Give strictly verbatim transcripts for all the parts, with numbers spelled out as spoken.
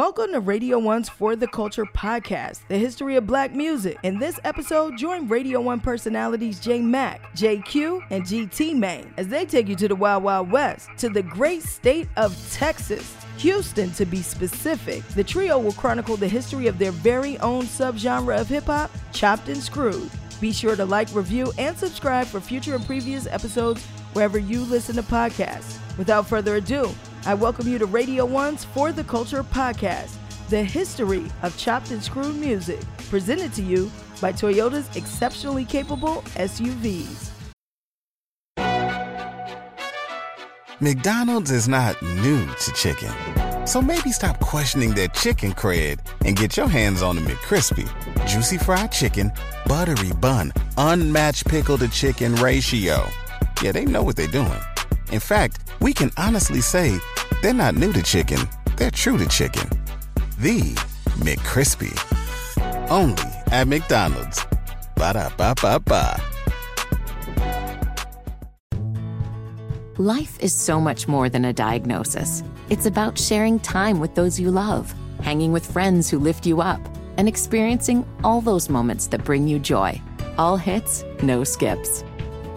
Welcome to Radio One's For The Culture podcast, the history of black music. In this episode, join Radio One personalities J-Mac, J-Que, and G T Mayne as they take you to the Wild Wild West, to the great state of Texas. Houston, to be specific. The trio will chronicle the history of their very own subgenre of hip-hop, Chopped and Screwed. Be sure to like, review, and subscribe for future and previous episodes wherever you listen to podcasts. Without further ado, I welcome you to Radio One's For The Culture podcast, the history of chopped and screwed music, presented to you by Toyota's exceptionally capable S U Vs. McDonald's is not new to chicken, so maybe stop questioning their chicken cred and get your hands on the McCrispy. Juicy fried chicken, buttery bun, unmatched pickle to chicken ratio. Yeah, they know what they're doing. In fact, we can honestly say they're not new to chicken. They're true to chicken. The McCrispy. Only at McDonald's. Ba-da-ba-ba-ba. Life is so much more than a diagnosis. It's about sharing time with those you love, hanging with friends who lift you up, and experiencing all those moments that bring you joy. All hits, no skips.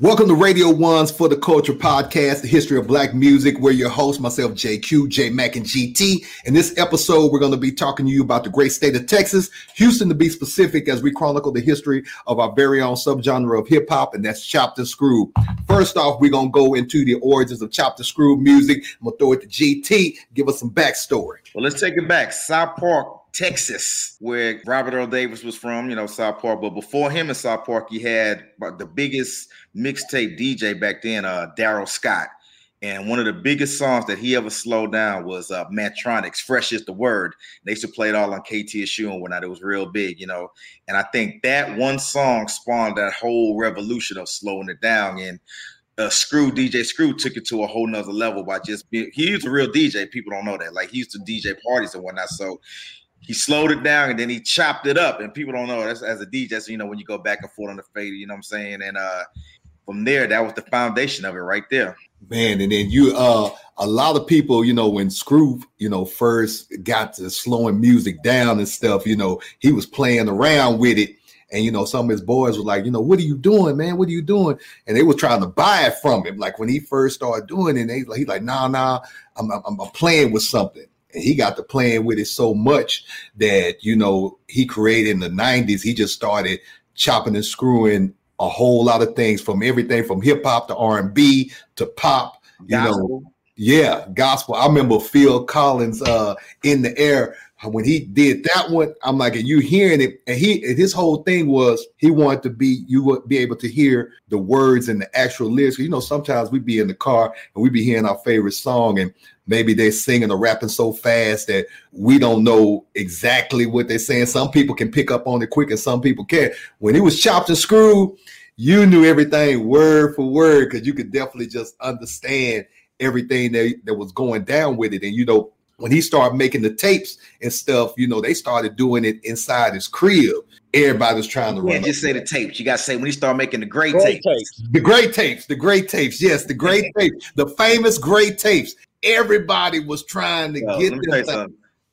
Welcome to Radio One's For The Culture podcast, the history of black music. We're your hosts, myself, J Q, J-Mac, and G T. In this episode, we're going to be talking to you about the great state of Texas, Houston to be specific, as we chronicle the history of our very own subgenre of hip-hop, and that's Chopped and Screwed. First off, we're going to go into the origins of Chopped and Screwed music. I'm going to throw it to G T, give us some backstory. Well, let's take it back. South Park, Texas, where Robert Earl Davis was from, you know, South Park. But before him in South Park, he had the biggest mixtape D J back then, uh, Daryl Scott. And one of the biggest songs that he ever slowed down was uh, Matronix, Fresh Is The Word. They used to play it all on K T S U and whatnot. It was real big, you know. And I think that one song spawned that whole revolution of slowing it down. And Uh, Screw, D J Screw took it to a whole nother level by just being, he was a real D J. People don't know that. Like, he used to D J parties and whatnot. So he slowed it down and then he chopped it up. And people don't know that's as a D J. So, you know, when you go back and forth on the fader, you know what I'm saying? And uh, from there, that was the foundation of it right there. Man, and then you, uh, a lot of people, you know, when Screw, you know, first got to slowing music down and stuff, you know, he was playing around with it. And, you know, some of his boys were like, you know, what are you doing, man? What are you doing? And they were trying to buy it from him. Like when he first started doing it, they, he like, nah, nah, I'm, I'm, I'm playing with something. And he got to playing with it so much that, you know, he created in the nineties, he just started chopping and screwing a whole lot of things, from everything from hip hop to R and B to pop, you gospel. know. Yeah, gospel. I remember Phil Collins uh, In the Air. When he did that one, I'm like, are you hearing it? And he, and his whole thing was he wanted to be, you would be able to hear the words and the actual lyrics. You know, sometimes we'd be in the car and we'd be hearing our favorite song, and maybe they're singing or rapping so fast that we don't know exactly what they're saying. Some people can pick up on it quick and some people can't. When it was chopped and screwed, you knew everything word for word, because you could definitely just understand everything that, that was going down with it. And, you know, when he started making the tapes and stuff, you know, they started doing it inside his crib. Everybody was trying to run. Yeah, just say the tapes. You got to say when he started making the great, great tapes. tapes. The great tapes. The great tapes. Yes, the great tapes. The famous great tapes. Everybody was trying to Yo, get them. Like,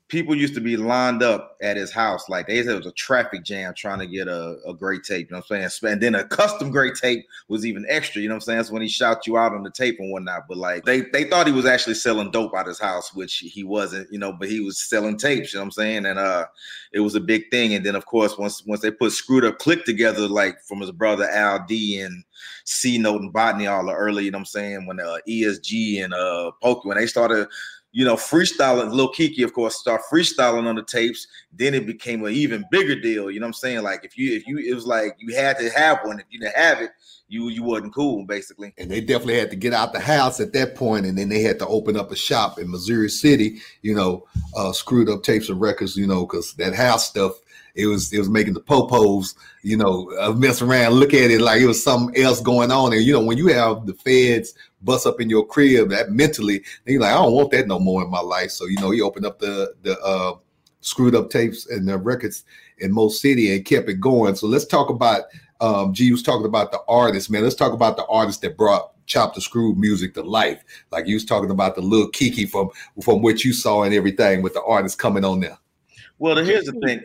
people used to be lined up at his house. Like, they said it was a traffic jam trying to get a, a great tape. You know what I'm saying? And then a custom great tape was even extra. You know what I'm saying? That's when he shout you out on the tape and whatnot. But like, they, they thought he was actually selling dope out of his house, which he wasn't, you know, but he was selling tapes. You know what I'm saying? And uh, it was a big thing. And then, of course, once once they put Screwed Up Click together, like from his brother Al D and C Note and Botany, all the early, you know what I'm saying? When uh, E S G and uh, Poke, when they started, you know, freestyling, Lil' Keke, of course, start freestyling on the tapes. Then it became an even bigger deal. You know what I'm saying? Like, if you, if you, it was like you had to have one. If you didn't have it, you, you wasn't cool, basically. And they definitely had to get out the house at that point, and then they had to open up a shop in Missouri City. You know, uh, Screwed Up Tapes and Records. You know, because that house stuff, It was it was making the popos, you know, uh, mess around, look at it like it was something else going on. And, you know, when you have the feds bust up in your crib, that mentally, then you're like, I don't want that no more in my life. So, you know, he opened up the the uh, Screwed Up tapes and the records in most city and kept it going. So let's talk about, um, G was talking about the artists, man. Let's talk about the artists that brought Chopped and Screwed music to life. Like you was talking about the Lil' Keke from, from what you saw and everything with the artists coming on there. Well, here's the thing.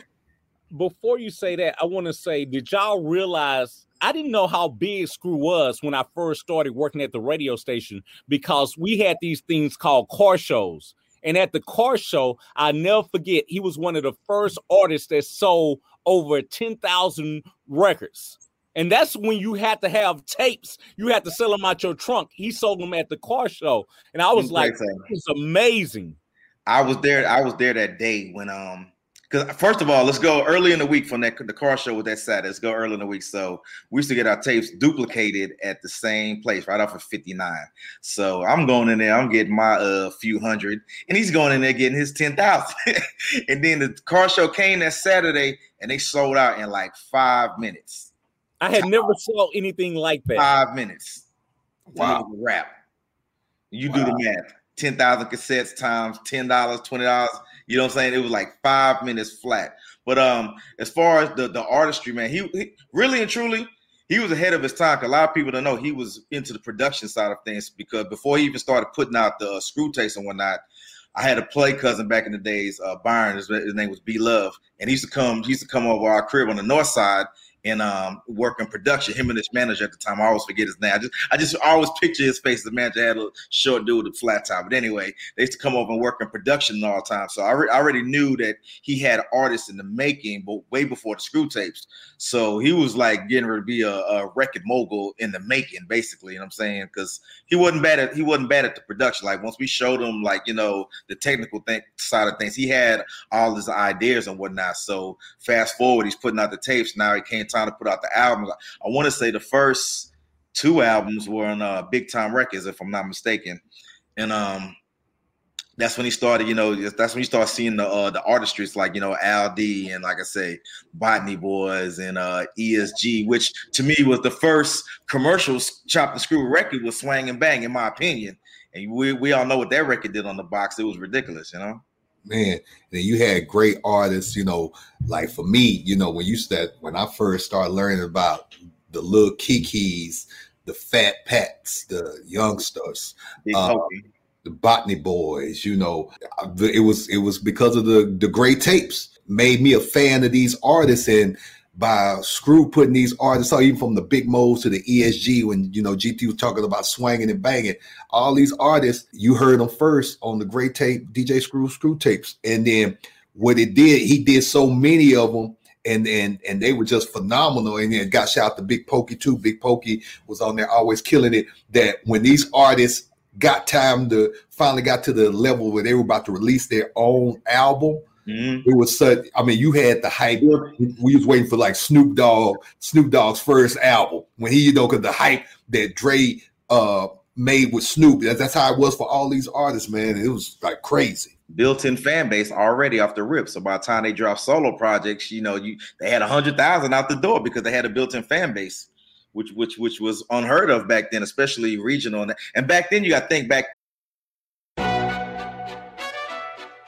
Before you say that, I want to say, did y'all realize I didn't know how big Screw was when I first started working at the radio station, because we had these things called car shows. And at the car show, I'll never forget, he was one of the first artists that sold over ten thousand records. And that's when you had to have tapes. You had to sell them out your trunk. He sold them at the car show. And I was like, it's amazing. I was there. I was there that day when, um, because first of all, let's go early in the week from that the car show with that Saturday. Let's go early in the week. So we used to get our tapes duplicated at the same place right off of fifty-nine. So I'm going in there, I'm getting my uh few hundred, and he's going in there getting his ten thousand. And then the car show came that Saturday, and they sold out in like five minutes. I had never saw anything like that. Five minutes. Wow. Rap. You wow. do the math. ten thousand cassettes times ten dollars, twenty dollars. You know what I'm saying? It was like five minutes flat. But um, as far as the, the artistry, man, he, he really and truly, he was ahead of his time. A lot of people don't know he was into the production side of things, because before he even started putting out the uh, Screw tapes and whatnot, I had a play cousin back in the days, uh, Byron, his, his name was B Love, and he used to come, he used to come over our crib on the north side and um, work in production. Him and his manager at the time, I always forget his name. I just, I just always picture his face. The manager had a short dude with a flat top. But anyway, they used to come over and work in production all the time. So I, re- I already knew that he had artists in the making, but way before the Screw tapes. So he was like getting ready to be a, a record mogul in the making, basically. You know what I'm saying? Because he wasn't bad at he wasn't bad at the production. Like once we showed him, like, you know, the technical thing, side of things, he had all his ideas and whatnot. So fast forward, he's putting out the tapes now. He can't. To put out the albums. I want to say the first two albums were on uh, Big Time Records, if I'm not mistaken, and um, that's when he started. You know, that's when you start seeing the uh, the artistry, like, you know, Al D and, like I say, Botany Boys and uh, E S G, which to me was the first commercial Chopped and Screwed record was Swang and Bang, in my opinion. And we we all know what that record did on the box. It was ridiculous, you know. Man, and you had great artists, you know, like for me, you know, when you said, when I first started learning about the Lil' Kekes, the Fat Pats, the Youngsters, um, the Botany Boys, you know, it was it was because of the, the great tapes made me a fan of these artists. And by Screw putting these artists out, even from the Big Moes to the E S G, when, you know, G T was talking about swanging and banging, all these artists, you heard them first on the great tape, D J Screw, Screw tapes. And then what it did, he did so many of them, and and, and they were just phenomenal. And then got shout out to Big Pokey too. Big Pokey was on there always killing it, that when these artists got time to finally got to the level where they were about to release their own album, mm-hmm. It was such. I mean, you had the hype. We was waiting for like Snoop Dogg, Snoop Dogg's first album, when he, you know, because the hype that Dre uh, made with Snoop. That, that's how it was for all these artists, man. It was like crazy. Built-in fan base already off the rip. So by the time they dropped solo projects, you know, you they had a hundred thousand out the door because they had a built-in fan base, which which which was unheard of back then, especially regional. And back then, you got to think back.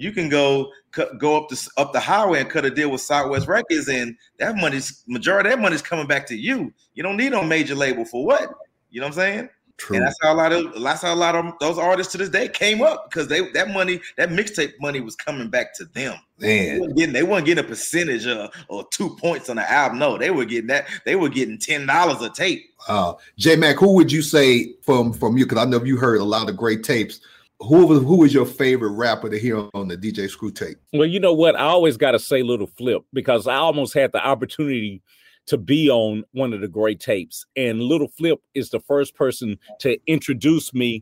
you can go cut, go up the up the highway and cut a deal with Southwest Records, and that money's majority of that money's coming back to you. You don't need no major label for what? You know what I'm saying? True. And that's how a lot of that's how a lot of those artists to this day came up, because they that money, that mixtape money was coming back to them. Man. They weren't getting, they weren't getting a percentage of, or two points on the album. No, they were getting that. They were getting ten dollars a tape. Uh, J-Mac, who would you say from, from you, because I know you heard a lot of great tapes, who was who is your favorite rapper to hear on the D J Screw tape? Well, you know what? I always got to say Lil' Flip, because I almost had the opportunity to be on one of the great tapes, and Lil' Flip is the first person to introduce me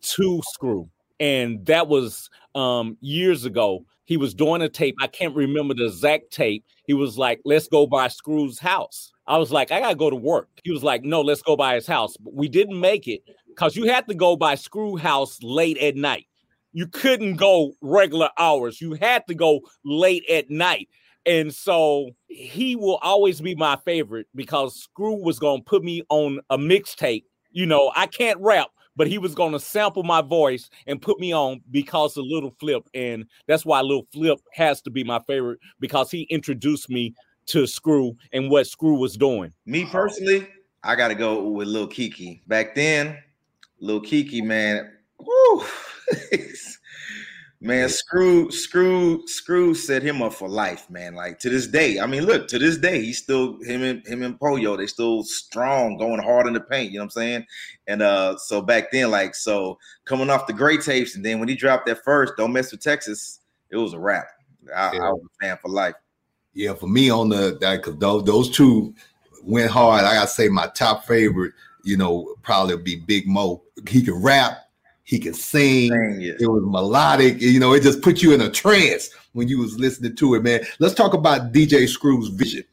to Screw, and that was um, years ago. He was doing a tape. I can't remember the exact tape. He was like, "Let's go by Screw's house." I was like, "I gotta go to work." He was like, "No, let's go by his house." But we didn't make it because you had to go by Screw house late at night. You couldn't go regular hours. You had to go late at night. And so he will always be my favorite, because Screw was going to put me on a mixtape. You know, I can't rap, but he was going to sample my voice and put me on because of Lil' Flip. And that's why Lil' Flip has to be my favorite, because he introduced me to Screw and what Screw was doing. Me personally, I got to go with Lil' Keke. Back then, Lil' Keke, man, woo, man, Screw, Screw, Screw set him up for life, man. Like, to this day, I mean, look, to this day, he's still, him and him and Poyo, they still strong, going hard in the paint, you know what I'm saying? And uh, so back then, like, so coming off the great tapes, and then when he dropped that first, Don't Mess With Texas, it was a wrap. I, yeah. I was a fan for life. Yeah, for me on the, that, cause those, those two went hard. I gotta say my top favorite, you know, probably be Big Moe. He could rap. He could sing. Dang, yeah. It was melodic. You know, it just put you in a trance when you was listening to it, man. Let's talk about D J Screw's vision.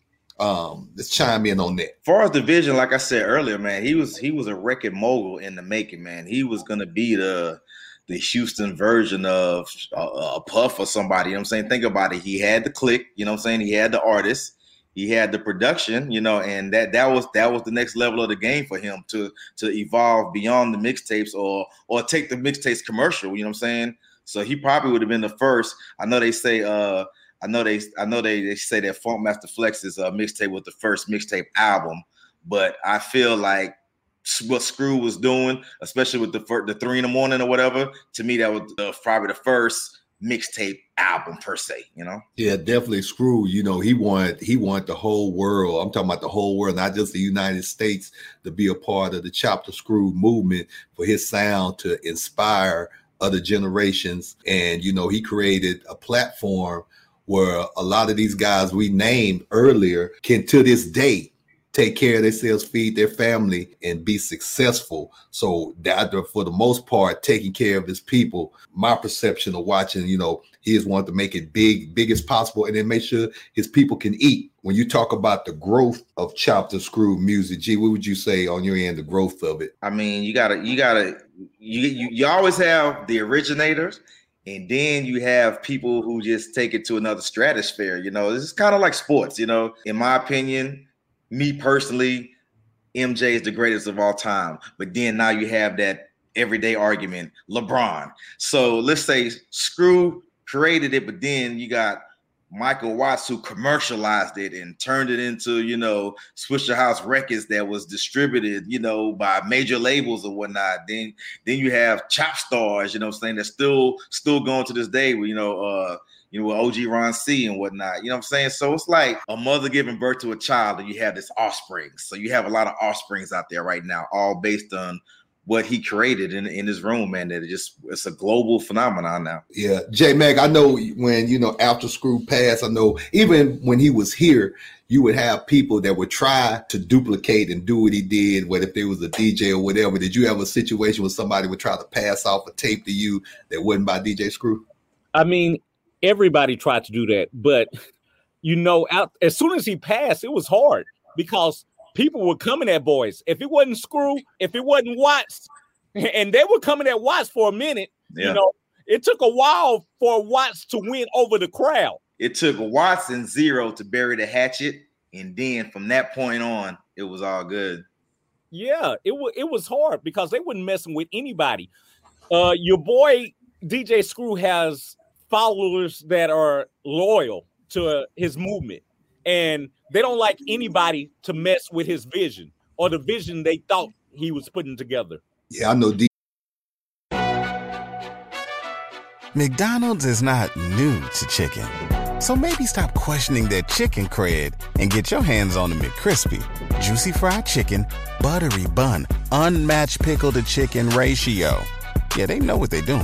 Um, let's chime in on that. As far as the vision, like I said earlier, man, he was he was a record mogul in the making, man. He was gonna be the the Houston version of a, a Puff or somebody. You know what I'm saying? Think about it. He had the click. You know what I'm saying? He had the artist. He had the production, you know, and that that was that was the next level of the game for him to to evolve beyond the mixtapes or or take the mixtapes commercial, you know what I'm saying? So he probably would have been the first. I know they say uh I know they I know they, they say that Funk Master Flex's uh, mixtape was the first mixtape album, but I feel like what Screw was doing, especially with the the three in the morning or whatever, to me that was uh, probably the first mixtape album per se, you know? Yeah, definitely Screw, you know, he wanted he wanted the whole world, I'm talking about the whole world, not just the United States, to be a part of the Chopped and Screwed movement, for his sound to inspire other generations. And, you know, he created a platform where a lot of these guys we named earlier can, to this day, take care of themselves, feed their family, and be successful. So that, for the most part, taking care of his people, my perception of watching, you know, he just wanted to make it big, big as possible, and then make sure his people can eat. When you talk about the growth of Chopped and Screwed music, G, what would you say on your end, the growth of it? I mean, you gotta, you gotta, you you, you always have the originators, and then you have people who just take it to another stratosphere. You know, this is kind of like sports. You know, in my opinion. Me personally, M J is the greatest of all time. But then now you have that everyday argument, LeBron. So let's say Screw created it, but then you got Michael Watts who commercialized it and turned it into, you know, Swisher House Records that was distributed, you know, by major labels or whatnot. Then then you have Chop Stars, you know what I'm saying, that's still still going to this day where, you know, uh, you know, with O G Ron C and whatnot. You know what I'm saying? So it's like a mother giving birth to a child and you have this offspring. So you have a lot of offsprings out there right now, all based on what he created in, in his room, man. That it just, it's a global phenomenon now. Yeah. J-Mac, I know when, you know, after Screw passed, I know even when he was here, you would have people that would try to duplicate and do what he did, whether if there was a D J or whatever. Did you have a situation where somebody would try to pass off a tape to you that wasn't by D J Screw? I mean, everybody tried to do that, but you know, out, as soon as he passed, it was hard because people were coming at boys. If it wasn't Screw, if it wasn't Watts, and they were coming at Watts for a minute, yeah. You know, it took a while for Watts to win over the crowd. It took Watts and Zero to bury the hatchet, and then from that point on, it was all good. Yeah, it was it was hard because they weren't messing with anybody. Uh, your boy D J Screw has followers that are loyal to uh, his movement, and they don't like anybody to mess with his vision or the vision they thought he was putting together. Yeah, I know. D- McDonald's is not new to chicken, so maybe stop questioning their chicken cred and get your hands on the McCrispy. Juicy fried chicken, buttery bun, unmatched pickle to chicken ratio. Yeah, they know what they're doing.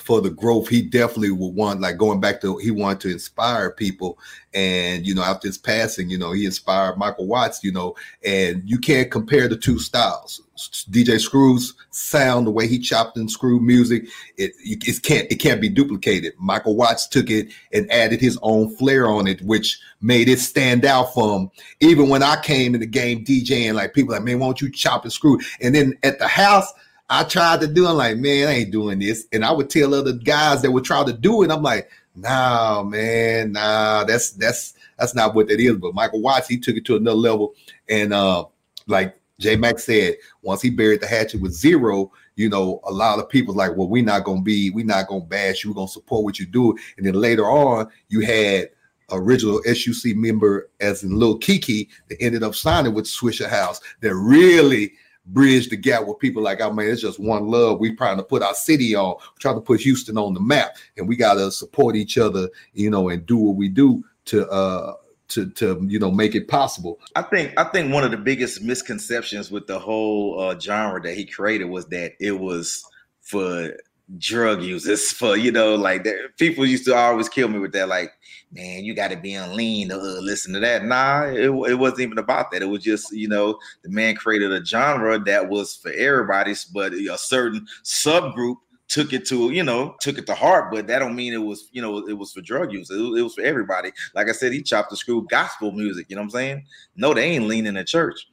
for the growth, he definitely would want, like going back to, he wanted to inspire people. And, you know, after his passing, you know, he inspired Michael Watts, you know, and you can't compare the two styles. D J Screw's sound, the way he chopped and screwed music, it, it can't it can't be duplicated. Michael Watts took it and added his own flair on it, which made it stand out from even when I came in the game DJing, like people like, man, won't you chop and screw? And then at the house, I tried to do it. I'm like, man, I ain't doing this. And I would tell other guys that would try to do it. I'm like, nah, man, nah, that's that's that's not what that is. But Michael Watts, he took it to another level. And uh, like J-Mac said, once he buried the hatchet with zero, you know, a lot of people like, well, we're not gonna be, we're not gonna bash you, we're gonna support what you do. And then later on, you had original S U C member as in Lil' Keke that ended up signing with Swisher House that really bridge the gap with people like, oh man, it's just one love. We're trying to put our city on, we're trying to put Houston on the map, and we gotta support each other, you know, and do what we do to uh to to you know make it possible. I think I think one of the biggest misconceptions with the whole uh, genre that he created was that it was for drug users, for, you know, like that. People used to always kill me with that, like, man, you got to be on lean to uh, listen to that. Nah, it, it wasn't even about that. It was just, you know, the man created a genre that was for everybody's, but a certain subgroup took it to, you know, took it to heart, but that don't mean it was, you know, it was for drug use. It was, it was for everybody. Like I said, he chopped and screwed gospel music, you know what I'm saying? No, they ain't leaning to church.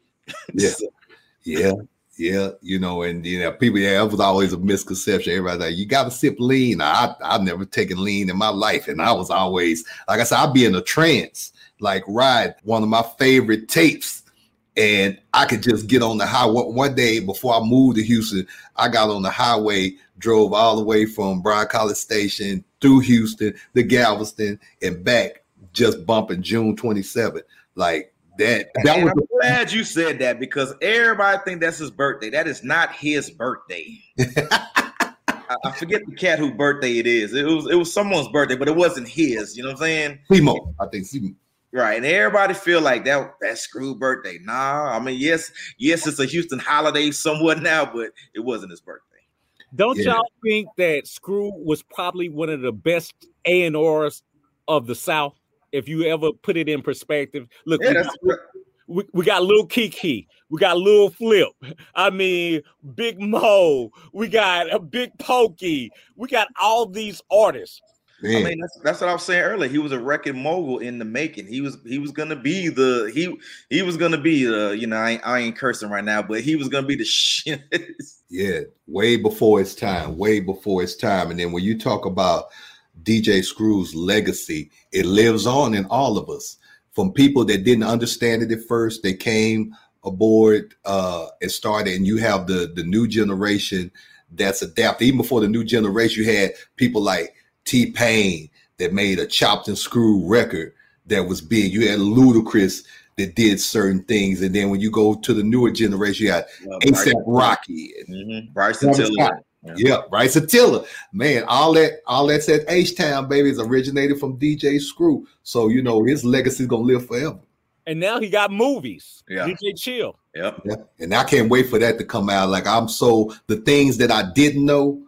Yeah. so. Yeah. Yeah, you know, and you know, people, yeah, that was always a misconception. Everybody's like, you gotta sip lean. I, I've never taken lean in my life, and I was always, like I said, I'd be in a trance, like ride one of my favorite tapes, and I could just get on the highway. One day before I moved to Houston, I got on the highway, drove all the way from Bryan College Station through Houston to Galveston and back, just bumping June twenty-seventh, like. That, that was I'm glad you said that, because everybody think that's his birthday. That is not his birthday. I, I forget the cat whose birthday it is. It was it was someone's birthday, but it wasn't his. You know what I'm saying? C Note, I think C Note. Right, and everybody feel like that that screw birthday. Nah, I mean, yes, yes, it's a Houston holiday somewhat now, but it wasn't his birthday. Don't yeah. y'all think that Screw was probably one of the best A and R's of the South? If you ever put it in perspective, look, yeah, we, got, right. we, we got Lil' Keke, we got Lil' Flip, I mean, Big Moe, we got a Big Pokey, we got all these artists. Man. I mean, that's, that's what I was saying earlier. He was a record mogul in the making. He was he was gonna be the he he was gonna be the you know I ain't, I ain't cursing right now, but he was gonna be the shit. Yeah, way before his time, way before his time. And then when you talk about D J Screw's legacy, it lives on in all of us. From people that didn't understand it at first, they came aboard uh, and started, and you have the, the new generation that's adapted. Even before the new generation, you had people like T-Pain that made a Chopped and Screwed record that was big. You had Ludacris that did certain things. And then when you go to the newer generation, you had well, A$AP Rocky. Mm-hmm. Bryson Tiller. Yeah. yeah, Bryce Attila, man, all that, all that said H-Town, baby, is originated from D J Screw. So, you know, his legacy is going to live forever. And now he got movies. Yeah. D J Chill. Yep. Yeah. And I can't wait for that to come out. Like, I'm so, the things that I didn't know,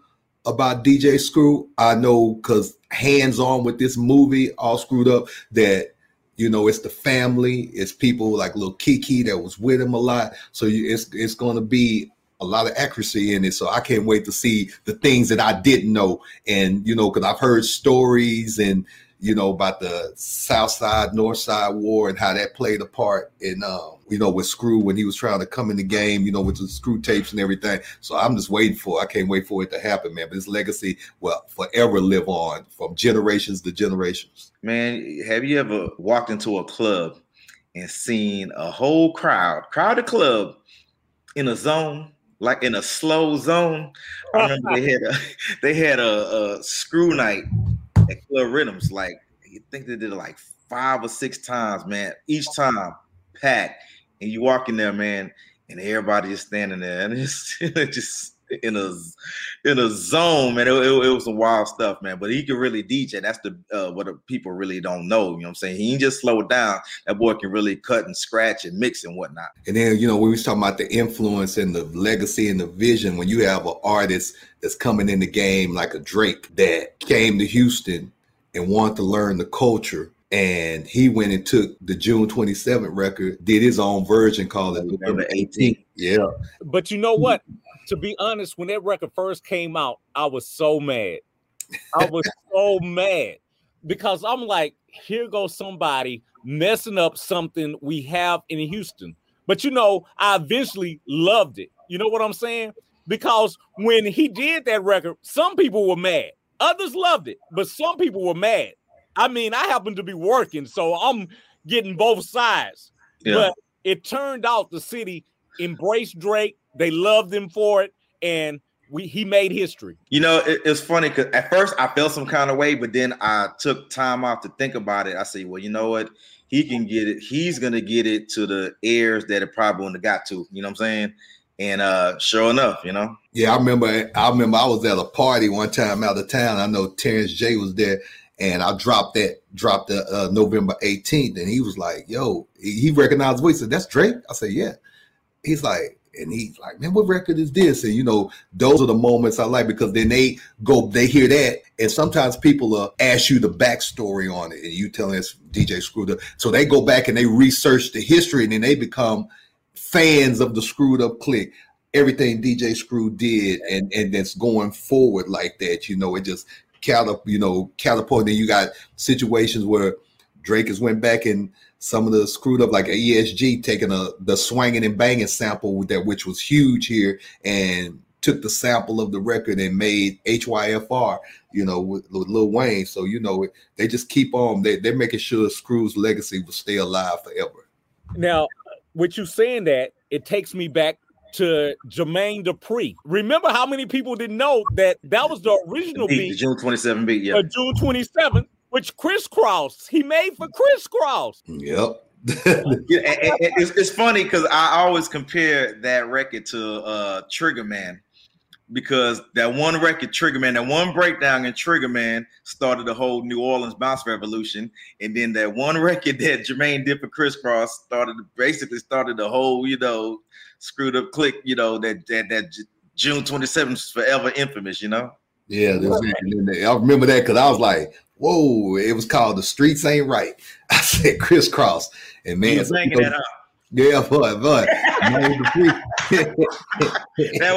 about D J Screw, I know because hands-on with this movie, All Screwed Up, that, you know, it's the family, it's people like Lil' Keke that was with him a lot. So you, it's it's going to be a lot of accuracy in it. So I can't wait to see the things that I didn't know. And, you know, because I've heard stories and, you know, about the South Side, North Side War and how that played a part in, um, you know, with Screw when he was trying to come in the game, you know, with the Screw tapes and everything. So I'm just waiting for it. I can't wait for it to happen, man. But his legacy will forever live on from generations to generations. Man, have you ever walked into a club and seen a whole crowd, crowded club in a zone? Like in a slow zone. I remember they had a they had a, a Screw night at Club Rhythms. Like, you think they did it like five or six times, man. Each time packed, and you walk in there, man, and everybody just standing there and it's just in a in a zone, man. It, it, it was some wild stuff, man. But he could really D J. That's the uh, what the people really don't know. You know what I'm saying? He ain't just slow down. That boy can really cut and scratch and mix and whatnot. And then, you know, we was talking about the influence and the legacy and the vision. When you have an artist that's coming in the game like a Drake that came to Houston and wanted to learn the culture, and he went and took the June twenty-seventh record, did his own version called it November eighteenth. Yeah. But you know what? To be honest, when that record first came out, I was so mad. I was so mad because I'm like, here goes somebody messing up something we have in Houston. But, you know, I eventually loved it. You know what I'm saying? Because when he did that record, some people were mad. Others loved it, but some people were mad. I mean, I happen to be working, so I'm getting both sides. Yeah. But it turned out the city embraced Drake. They loved him for it, and we he made history. You know, it, it's funny because at first I felt some kind of way, but then I took time off to think about it. I said, well, you know what? He can get it. He's going to get it to the heirs that it probably wouldn't have got to. You know what I'm saying? And uh, sure enough, you know. Yeah, I remember I remember I was at a party one time out of town. I know Terrence J was there, and I dropped that, dropped the uh, November eighteenth, and he was like, yo, he recognized me. He said, that's Drake? I said, yeah. He's like, and he's like, man, what record is this? And, you know, those are the moments I like because then they go, they hear that. And sometimes people uh, ask you the backstory on it and you telling us D J Screwed Up. So they go back and they research the history and then they become fans of the Screwed Up Click. Everything D J Screw did and, and that's going forward like that, you know, it just, Calip, you know, California, you got situations where Drake has went back and some of the Screwed Up, like E S G, taking a, the swanging and banging sample with that, which was huge here, and took the sample of the record and made H Y F R, you know, with, with Lil Wayne. So, you know, they just keep on, they, they're making sure Screw's legacy will stay alive forever. Now, with you saying that, it takes me back to Jermaine Dupri. Remember how many people didn't know that that was the original beat? The June twenty-seventh beat, yeah. June twenty-seventh, which Criss Cross, he made for Criss Cross. Yep. Yeah, and, and, and it's, it's funny because I always compare that record to uh, Trigger Man because that one record, Trigger Man, that one breakdown in Trigger Man started the whole New Orleans bounce revolution. And then that one record that Jermaine did for Criss Cross started, basically started the whole, you know, Screwed Up Click, you know, that that, that June twenty-seventh is forever infamous, you know? Yeah, I remember that because I was like, whoa, it was called The Streets Ain't Right. I said Criss Cross. And man, he was banging that up. Yeah, boy, boy. That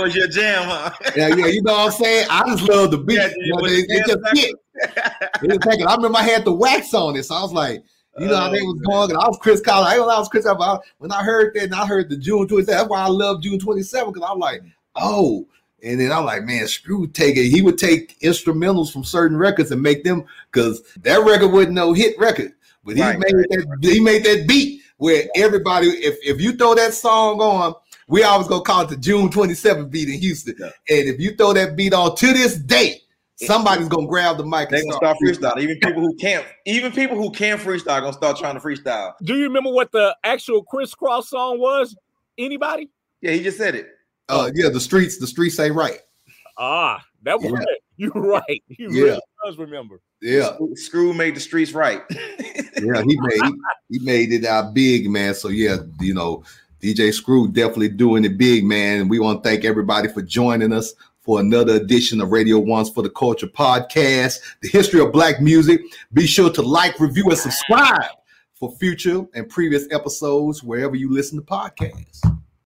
was your jam, huh? Yeah, yeah, you know what I'm saying? I just love the beat. Yeah, you know, it, it just hit. It was I remember I had the wax on it, so I was like, you know how they was going, and I was Criss Cross. I didn't know I was Criss Cross, but I, when I heard that, and I heard the June twenty-seventh, that's why I love June twenty-seventh, because I'm like, oh. And then I'm like, man, Screw take it. He would take instrumentals from certain records and make them, because that record wasn't no hit record. But he, right, made, right, that, right. he made that beat where everybody, if, if you throw that song on, we always going to call it the June twenty-seventh beat in Houston. Yeah. And if you throw that beat on to this day, somebody's gonna grab the mic. They're gonna start freestyling. Even people who can't, even people who can freestyle are gonna start trying to freestyle. Do you remember what the actual Criss Cross song was? Anybody? Yeah, he just said it. Uh yeah, the streets, the streets ain't right. Ah, that was yeah. it. You're right. He yeah. really does remember. Yeah. Screw made the streets right. Yeah, he made he, he made it out big, man. So yeah, you know, D J Screw definitely doing it big, man. And we want to thank everybody for joining us for another edition of Radio One's For The Culture podcast, the history of black music. Be sure to like, review, and subscribe for future and previous episodes wherever you listen to podcasts.